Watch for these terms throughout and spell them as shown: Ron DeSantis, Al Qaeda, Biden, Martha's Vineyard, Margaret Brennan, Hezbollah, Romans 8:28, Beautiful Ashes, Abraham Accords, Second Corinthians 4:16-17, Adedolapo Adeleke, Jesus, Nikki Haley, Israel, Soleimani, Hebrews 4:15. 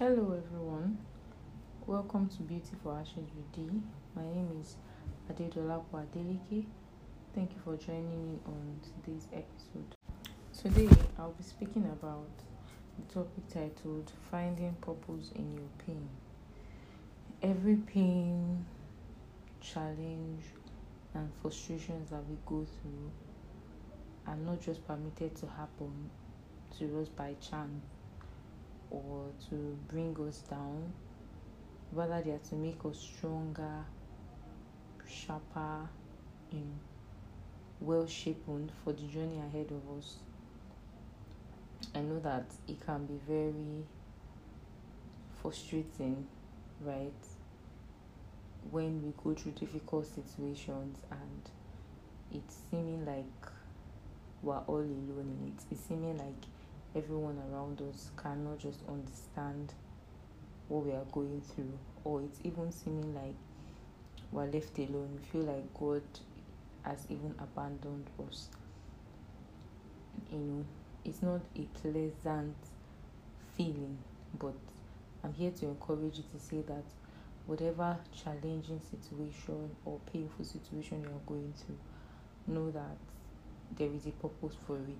Hello everyone, welcome to Beautiful Ashes with D. My name is Adedolapo Adeleke. Thank you for joining me on today's episode. Today I'll be speaking about the topic titled Finding Purpose in Your Pain. Every pain, challenge and frustrations that we go through are not just permitted to happen to us by chance or to bring us down, rather they are to make us stronger, sharper, and well-shapen for the journey ahead of us. I know that it can be very frustrating, right, when we go through difficult situations and it's seeming like we're all alone in it. It's seeming like everyone around us cannot just understand what we are going through, or it's even seeming like we're left alone. We feel like God has even abandoned us. You know, it's not a pleasant feeling, but I'm here to encourage you to say that whatever challenging situation or painful situation you are going through, know that there is a purpose for it.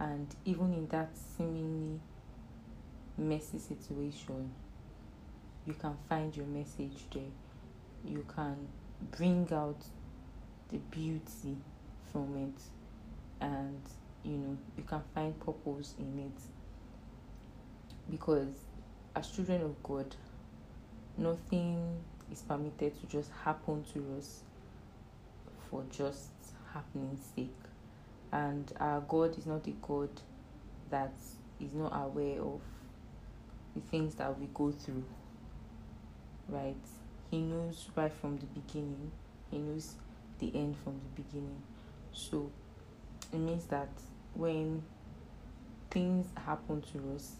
And even in that seemingly messy situation, you can find your message there. You can bring out the beauty from it, and you know, you can find purpose in it. Because as children of God, nothing is permitted to just happen to us for just happening's sake. And our God is not a God that is not aware of the things that we go through, right? He knows right from the beginning. He knows the end from the beginning. So it means that when things happen to us,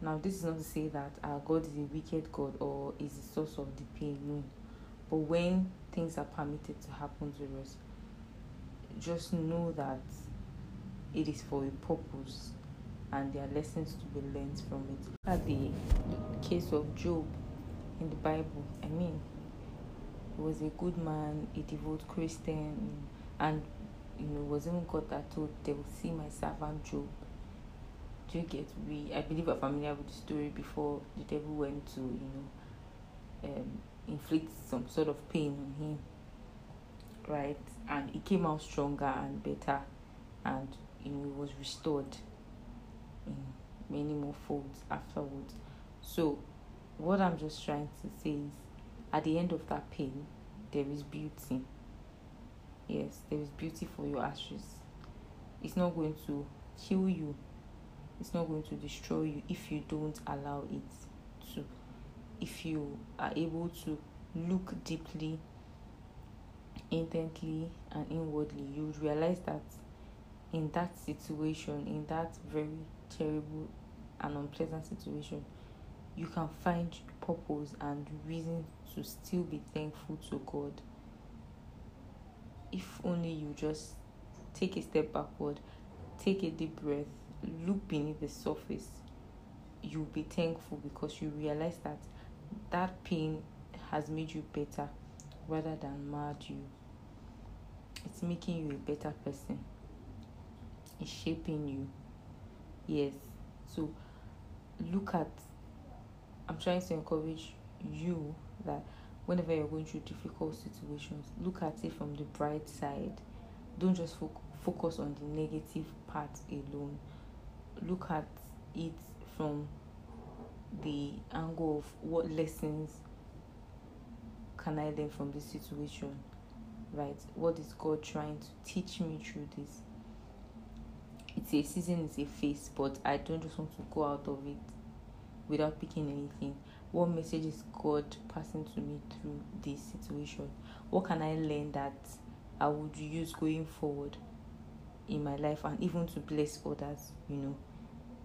now this is not to say that our God is a wicked God or is the source of the pain, no. But when things are permitted to happen to us, just know that it is for a purpose, and there are lessons to be learned from it. At the case of Job in the Bible, I mean, he was a good man, a devout Christian, and you know, it was even God that told, "They will see my servant Job." Do you get? I believe we're familiar with the story before the devil went to, inflict some sort of pain on him, right? And he came out stronger and better, and you know, it was restored in many more folds afterwards. So what I'm just trying to say is, at the end of that pain, there is beauty. Yes, there is beauty for your ashes. It's not going to kill you, it's not going to destroy you if you don't allow it to. If you are able to look deeply, intently and inwardly, you would realize that in that situation, in that very terrible and unpleasant situation, you can find purpose and reason to still be thankful to God. If only you just take a step backward, take a deep breath, look beneath the surface, you'll be thankful, because you realize that that pain has made you better rather than mad you. It's making you a better person. It's shaping you. Yes. So I'm trying to encourage you that whenever you're going through difficult situations, look at it from the bright side. Don't just focus on the negative part alone. Look at it from the angle of what lessons can I learn from this situation, right? What is God trying to teach me through this? It's a season, it's a phase, but I don't just want to go out of it without picking anything. What message is God passing to me through this situation? What can I learn that I would use going forward in my life, and even to bless others, you know?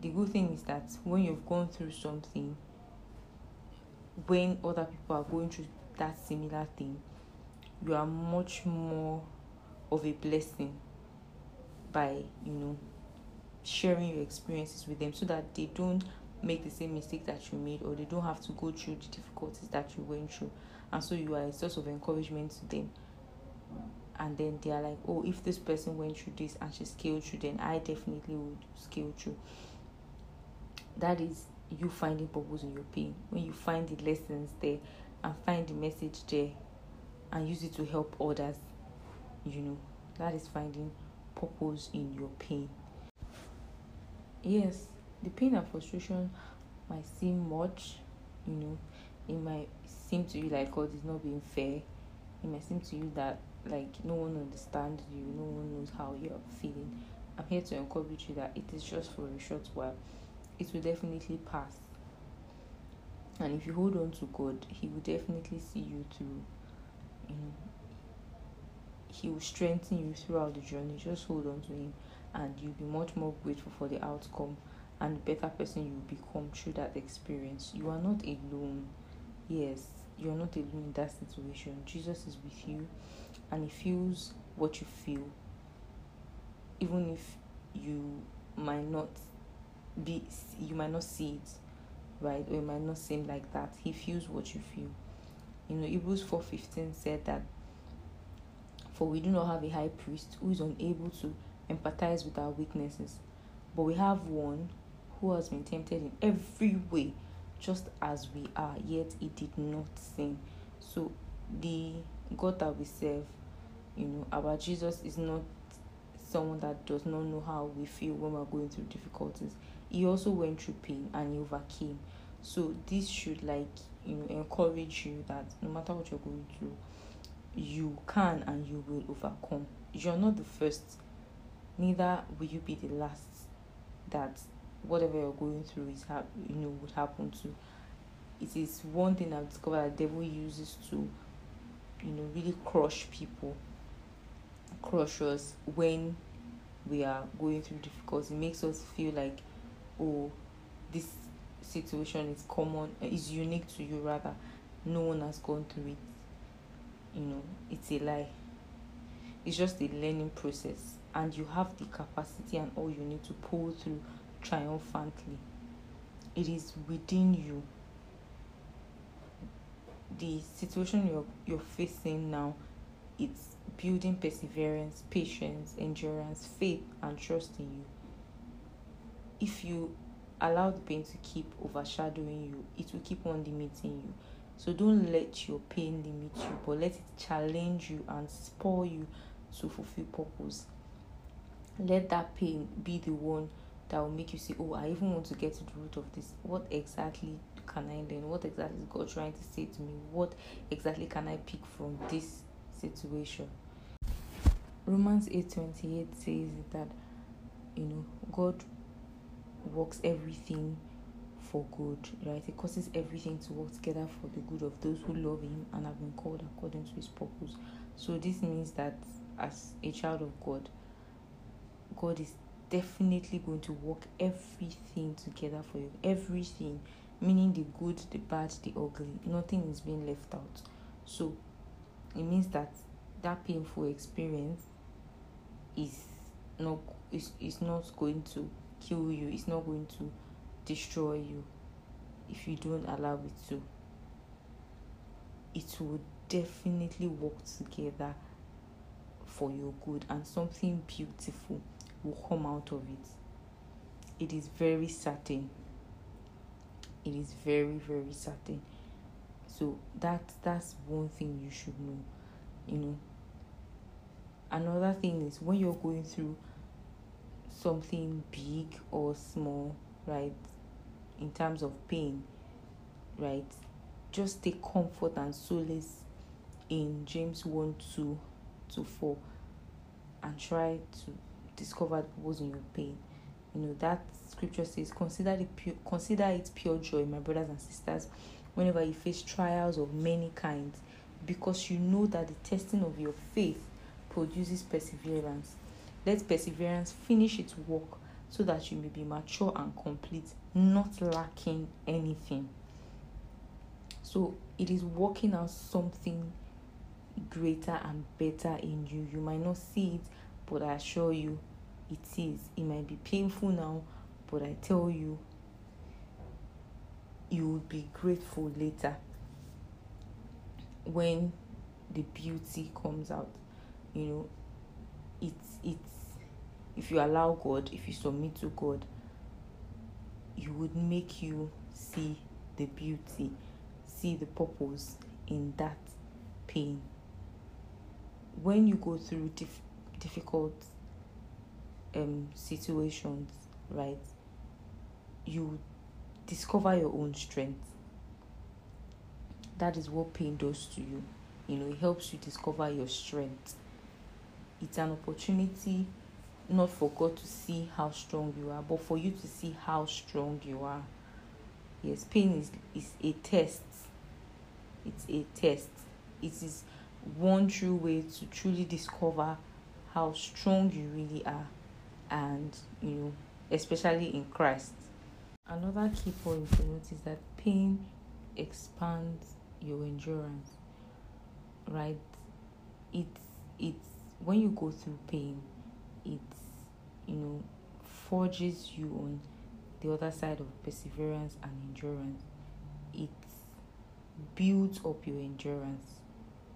The good thing is that when you've gone through something, when other people are going through that similar thing, you are much more of a blessing by sharing your experiences with them, so that they don't make the same mistake that you made, or they don't have to go through the difficulties that you went through. And so you are a source of encouragement to them. And then they are like, oh, if this person went through this and she scaled through, then I definitely would scale through. That is you finding purpose in your pain. When you find the lessons there and find the message there and use it to help others, you know, that is finding purpose in your pain. Yes, the pain and frustration might seem much, you know, it might seem to you like God is not being fair. It might seem to you that like no one understands you, no one knows how you're feeling. I'm here to encourage you that it is just for a short while. It will definitely pass. And if you hold on to God, He will definitely see you through. You know, He will strengthen you throughout the journey. Just hold on to Him, and you'll be much more grateful for the outcome and the better person you'll become through that experience. You are not alone. Yes, you're not alone in that situation. Jesus is with you, and He feels what you feel. Even if you might not be, you might not see it, right? Or it might not seem like that. He feels what you feel. You know, Hebrews 4:15 said that, for we do not have a high priest who is unable to empathize with our weaknesses, but we have one who has been tempted in every way, just as we are, yet He did not sin. So the God that we serve, you know, our Jesus is not someone that does not know how we feel when we're going through difficulties. He also went through pain and He overcame. So this should, like, you know, encourage you that no matter what you're going through, you can and you will overcome. You're not the first, neither will you be the last that whatever you're going through is would happen to. It is one thing I've discovered that the devil uses to, you know, really crush people, crush us when we are going through difficulties. It makes us feel like, oh, this situation is common, is unique to you, rather. No one has gone through it. You know, it's a lie. It's just a learning process, and you have the capacity and all you need to pull through triumphantly. It is within you. The situation you're facing now, it's building perseverance, patience, endurance, faith, and trust in you. If you allow the pain to keep overshadowing you, it will keep on limiting you. So don't let your pain limit you, but let it challenge you and spur you to fulfill purpose. Let that pain be the one that will make you say, oh, I even want to get to the root of this. What exactly can I learn? What exactly is God trying to say to me? What exactly can I pick from this situation? Romans 8:28 says that, you know, God works everything for good, right? It causes everything to work together for the good of those who love Him and have been called according to His purpose. So this means that as a child of God, God is definitely going to work everything together for you. Everything, meaning the good, the bad, the ugly. Nothing is being left out. So it means that painful experience is not going to kill you. It's not going to destroy you if you don't allow it to. It will definitely work together for your good, and something beautiful will come out of it. It is very certain. It is very, very certain. So that's one thing you should know. You know, another thing is, when you're going through something big or small, right, in terms of pain, right, just take comfort and solace in James 1:2-4, and try to discover what's in your pain. You know, that scripture says, consider it pure joy, my brothers and sisters, whenever you face trials of many kinds, because you know that the testing of your faith produces perseverance. Let perseverance finish its work, so that you may be mature and complete, not lacking anything. So it is working out something greater and better in you. You might not see it, but I assure you, it is. It might be painful now, but I tell you, you will be grateful later when the beauty comes out. You know, it's if you allow God, if you submit to God, He would make you see the beauty, see the purpose in that pain. When you go through difficult situations, right, you discover your own strength. That is what pain does to you. You know, it helps you discover your strength. It's an opportunity not for God to see how strong you are, but for you to see how strong you are. Yes, pain is a test. It's a test. It is one true way to truly discover how strong you really are, and, you know, especially in Christ. Another key point to note is that pain expands your endurance, right? It's when you go through pain, it, you know, forges you on the other side of perseverance and endurance. It builds up your endurance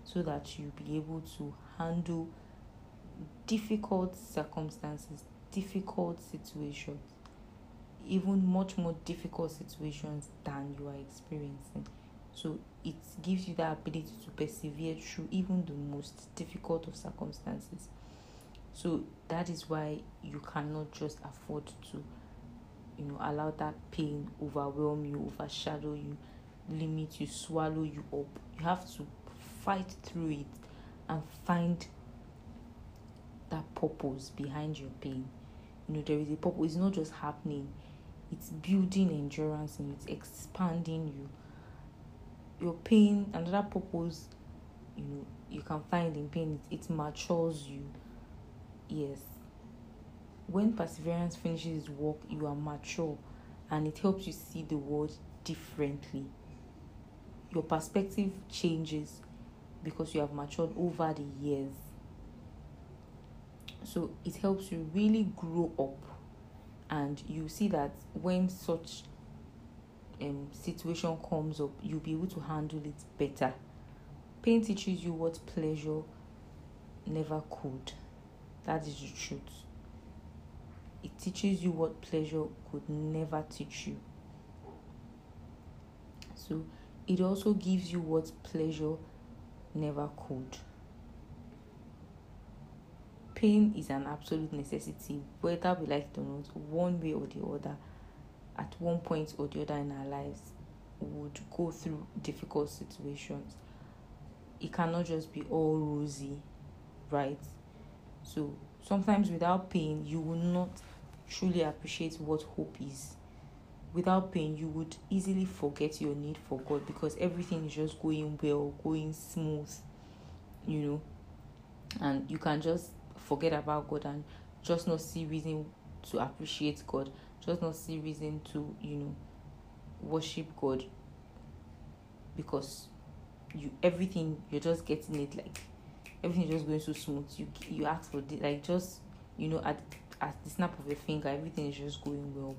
so that you'll be able to handle difficult circumstances, difficult situations, even much more difficult situations than you are experiencing. So it gives you the ability to persevere through even the most difficult of circumstances. So that is why you cannot just afford to, you know, allow that pain overwhelm you, overshadow you, limit you, swallow you up. You have to fight through it and find that purpose behind your pain. You know, there is a purpose. It's not just happening, it's building endurance and it's expanding you. Your pain, another purpose, you know, you can find in pain, it matures you. Yes, when perseverance finishes its work, you are mature, and it helps you see the world differently. Your perspective changes because you have matured over the years. So it helps you really grow up, and you see that when such situation comes up, you'll be able to handle it better. Pain teaches you what pleasure never could. That is the truth. It teaches you what pleasure could never teach you. So it also gives you what pleasure never could. Pain is an absolute necessity, whether we like it or not. One way or the other, at one point or the other in our lives, we would go through difficult situations. It cannot just be all rosy, right? So sometimes without pain, you will not truly appreciate what hope is. Without pain, you would easily forget your need for God, because everything is just going well, going smooth, you know, and you can just forget about God and just not see reason to appreciate God, just not see reason to, you know, worship God, because everything, you're just getting it, like everything is just going so smooth. You ask for it, like, just, you know, at the snap of a finger, everything is just going well.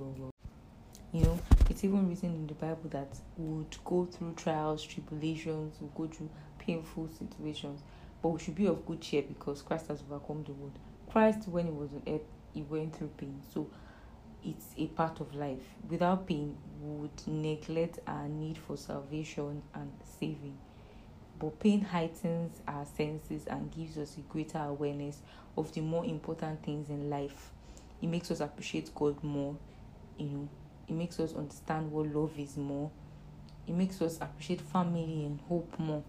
You know, it's even written in the Bible that we would go through trials, tribulations, we'll go through painful situations, but we should be of good cheer because Christ has overcome the world. Christ, when he was on earth, he went through pain. So it's a part of life. Without pain, we would neglect our need for salvation and saving. But pain heightens our senses and gives us a greater awareness of the more important things in life. It makes us appreciate God more, you know. It makes us understand what love is more. It makes us appreciate family and hope more.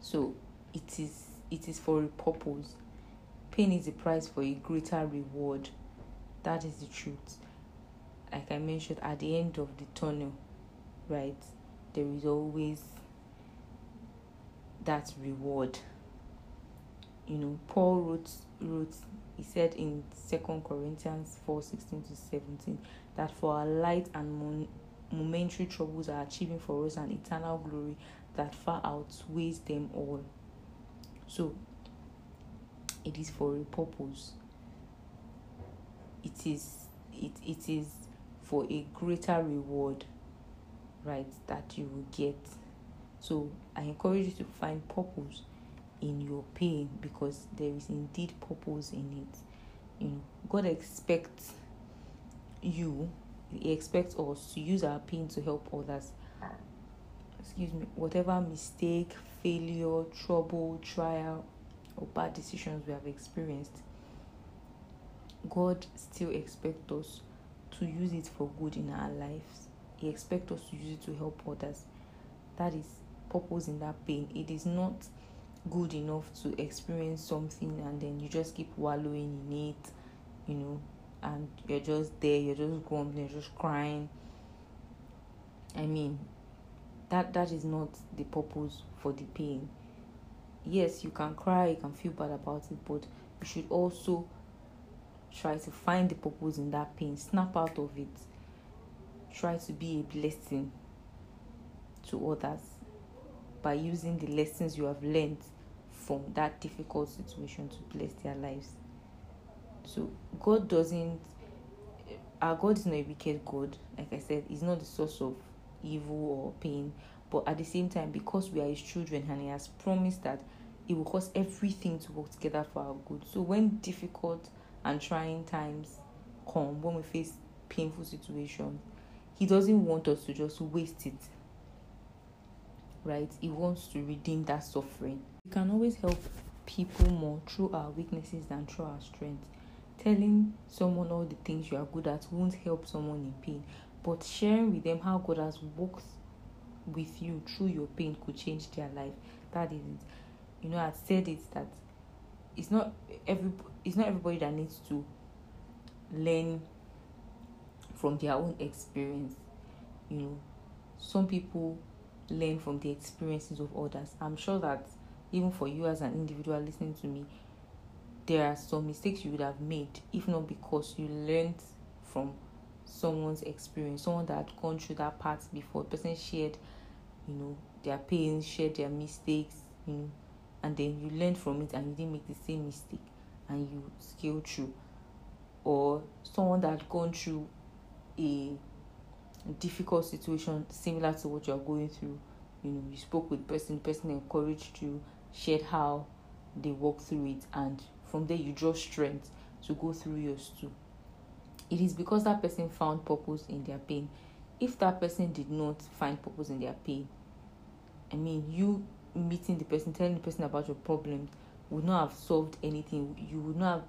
So it is for a purpose. Pain is the price for a greater reward. That is the truth. Like I mentioned, at the end of the tunnel, right, there is always that reward. You know, Paul wrote, he said in Second Corinthians 4:16-17, that for our light and momentary troubles are achieving for us an eternal glory that far outweighs them all. So it is for a purpose. It is for a greater reward. right, that you will get. So I encourage you to find purpose in your pain, because there is indeed purpose in it. You know, God expects you, He expects us to use our pain to help others. Whatever mistake, failure, trouble, trial, or bad decisions we have experienced, God still expects us to use it for good in our lives. He expects us to use it to help others. That is purpose in that pain. It is not good enough to experience something and then you just keep wallowing in it, you know, and you're just there, you're just grumbling, you're just crying. I mean, that is not the purpose for the pain. Yes, you can cry, you can feel bad about it, but you should also try to find the purpose in that pain. Snap out of it. Try to be a blessing to others by using the lessons you have learned from that difficult situation to bless their lives. So our God is not a wicked God. Like I said, He's not the source of evil or pain. But at the same time, because we are His children and He has promised that He will cause everything to work together for our good. So when difficult and trying times come, when we face painful situations, He doesn't want us to just waste it. Right? He wants to redeem that suffering. We can always help people more through our weaknesses than through our strength. Telling someone all the things you are good at won't help someone in pain, but sharing with them how God has worked with you through your pain could change their life. That is it. You know, I said it, that it's not everybody that needs to learn from their own experience. You know, some people learn from the experiences of others. I'm sure that even for you as an individual listening to me, there are some mistakes you would have made if not because you learned from someone's experience, someone that had gone through that part before. The person shared, you know, their pains, shared their mistakes, you know, and then you learned from it and you didn't make the same mistake and you scaled through. Or someone that had gone through a difficult situation similar to what you're going through, you know, you spoke with the person encouraged you, shared how they walked through it, and from there you draw strength to go through yours too. It is because that person found purpose in their pain. If that person did not find purpose in their pain, I mean, you meeting the person, telling the person about your problems would not have solved anything. You would not have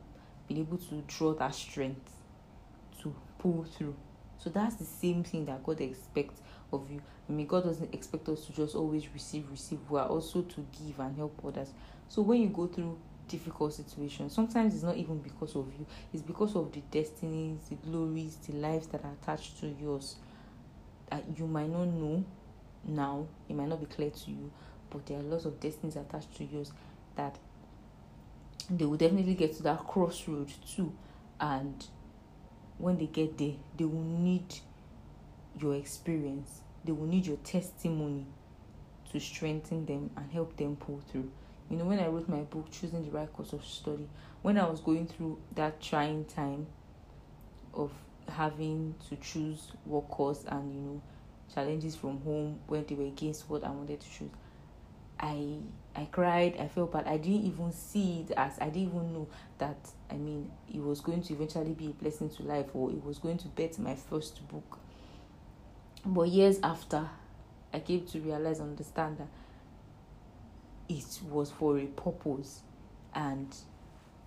been able to draw that strength to pull through. So that's the same thing that God expects of you. I mean, God doesn't expect us to just always receive. We are also to give and help others. So when you go through difficult situations, sometimes it's not even because of you. It's because of the destinies, the glories, the lives that are attached to yours. That you might not know now. It might not be clear to you. But there are lots of destinies attached to yours that they will definitely get to that crossroad too. And when they get there, they will need your experience. They will need your testimony to strengthen them and help them pull through. You know, when I wrote my book, Choosing the Right Course of Study, when I was going through that trying time of having to choose what course and, you know, challenges from home when they were against what I wanted to choose, I cried, I felt bad. I didn't even see it as, I didn't even know that, I mean, it was going to eventually be a blessing to life, or it was going to better my first book. But years after, I came to realize and understand that it was for a purpose and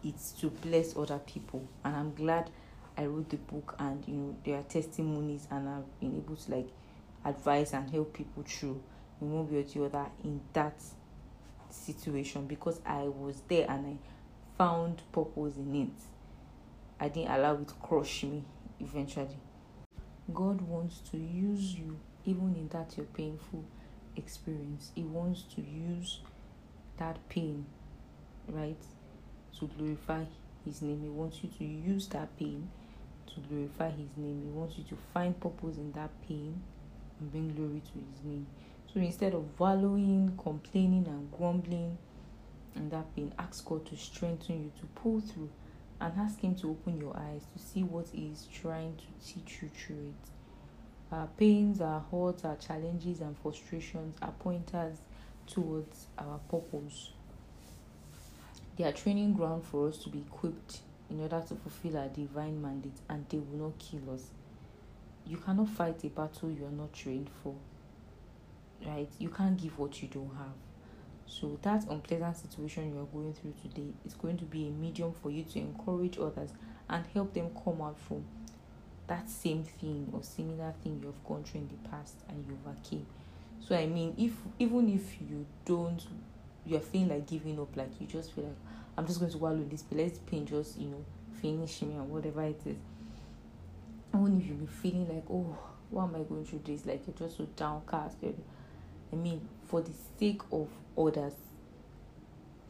it's to bless other people. And I'm glad I wrote the book, and, you know, there are testimonies and I've been able to, like, advise and help people through in one way or the other in that situation, because I was there and I found purpose in it. I didn't allow it to crush me eventually. God wants to use you even in that your painful experience. He wants to use that pain, right, to glorify His name. He wants you to use that pain to glorify His name. He wants you to find purpose in that pain and bring glory to His name. So instead of wallowing, complaining, and grumbling in that pain, ask God to strengthen you to pull through, and ask Him to open your eyes to see what He is trying to teach you through it. Our pains, our hurts, our challenges and frustrations are pointers towards our purpose. They are training ground for us to be equipped in order to fulfill our divine mandate, and they will not kill us. You cannot fight a battle you are not trained for, right? You can't give what you don't have. So that unpleasant situation you are going through today is going to be a medium for you to encourage others and help them come out from that same thing or similar thing you have gone through in the past and you overcame. So I mean, if you don't, you are feeling like giving up, like you just feel like I'm just going to wallow in this pain, let this pain just, you know, finish me or whatever it is. Even if you be feeling like, oh, why am I going through this? Like you're just so downcast. I mean, for the sake of others,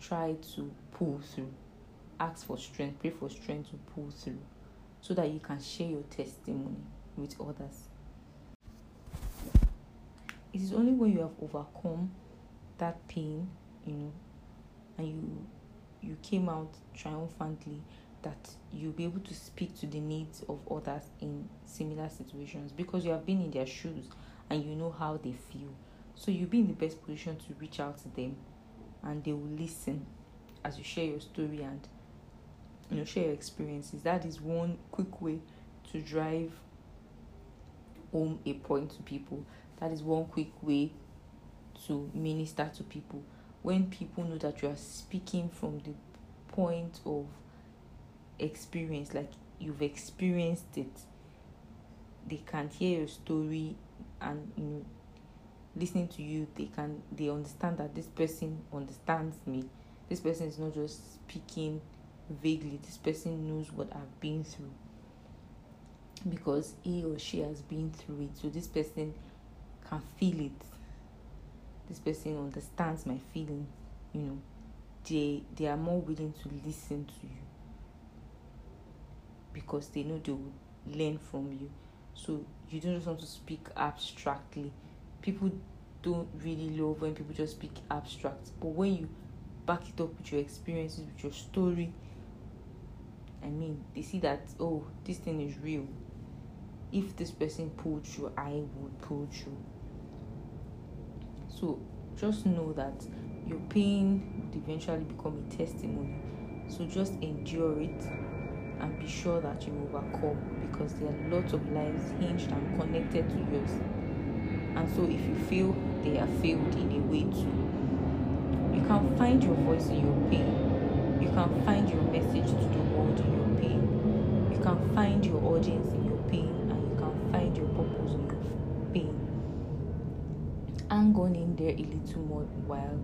try to pull through. Ask for strength, pray for strength to pull through, so that you can share your testimony with others. It is only when you have overcome that pain, you know, and you came out triumphantly, that you'll be able to speak to the needs of others in similar situations, because you have been in their shoes and you know how they feel. So you'll be in the best position to reach out to them, and they will listen as you share your story and, you know, share your experiences. That is one quick way to drive home a point to people. That is one quick way to minister to people. When people know that you are speaking from the point of experience, like you've experienced it, they can hear your story, and, you know, listening to you, they understand that this person understands me. This person is not just speaking vaguely. This person knows what I've been through, because he or she has been through it. So this person can feel it. This person understands my feeling. You know, they are more willing to listen to you, because they know they will learn from you. So you don't just want to speak abstractly. People don't really love when people just speak abstract, but when you back it up with your experiences, with your story, I mean, they see that, oh, this thing is real. If this person pulled through, I would pull through. So just know that your pain would eventually become a testimony. So just endure it and be sure that you overcome, because there are lots of lives hinged and connected to yours. And so if you fail, they are failed in a way too. You can find your voice in your pain. You can find your message to the world in your pain. You can find your audience in your pain, and you can find your purpose in your pain. Hang on in there a little more while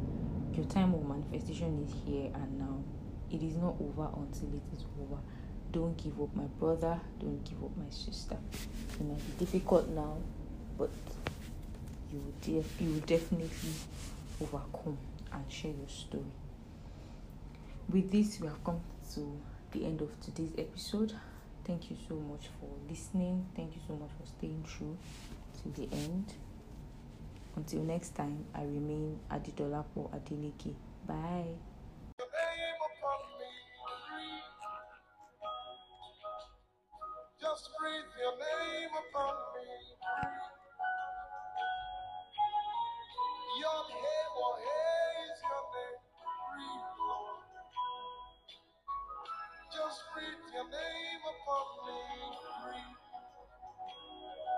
your time of manifestation is here and now. It is not over until it is over. Don't give up, my brother. Don't give up, my sister. It might be difficult now, but you will definitely overcome and share your story. With this, we have come to the end of today's episode. Thank you so much for listening. Thank you so much for staying true to the end. Until next time, I remain Adedolapo Adeleke. Bye. Just breathe your name upon me. Just breathe your name upon me.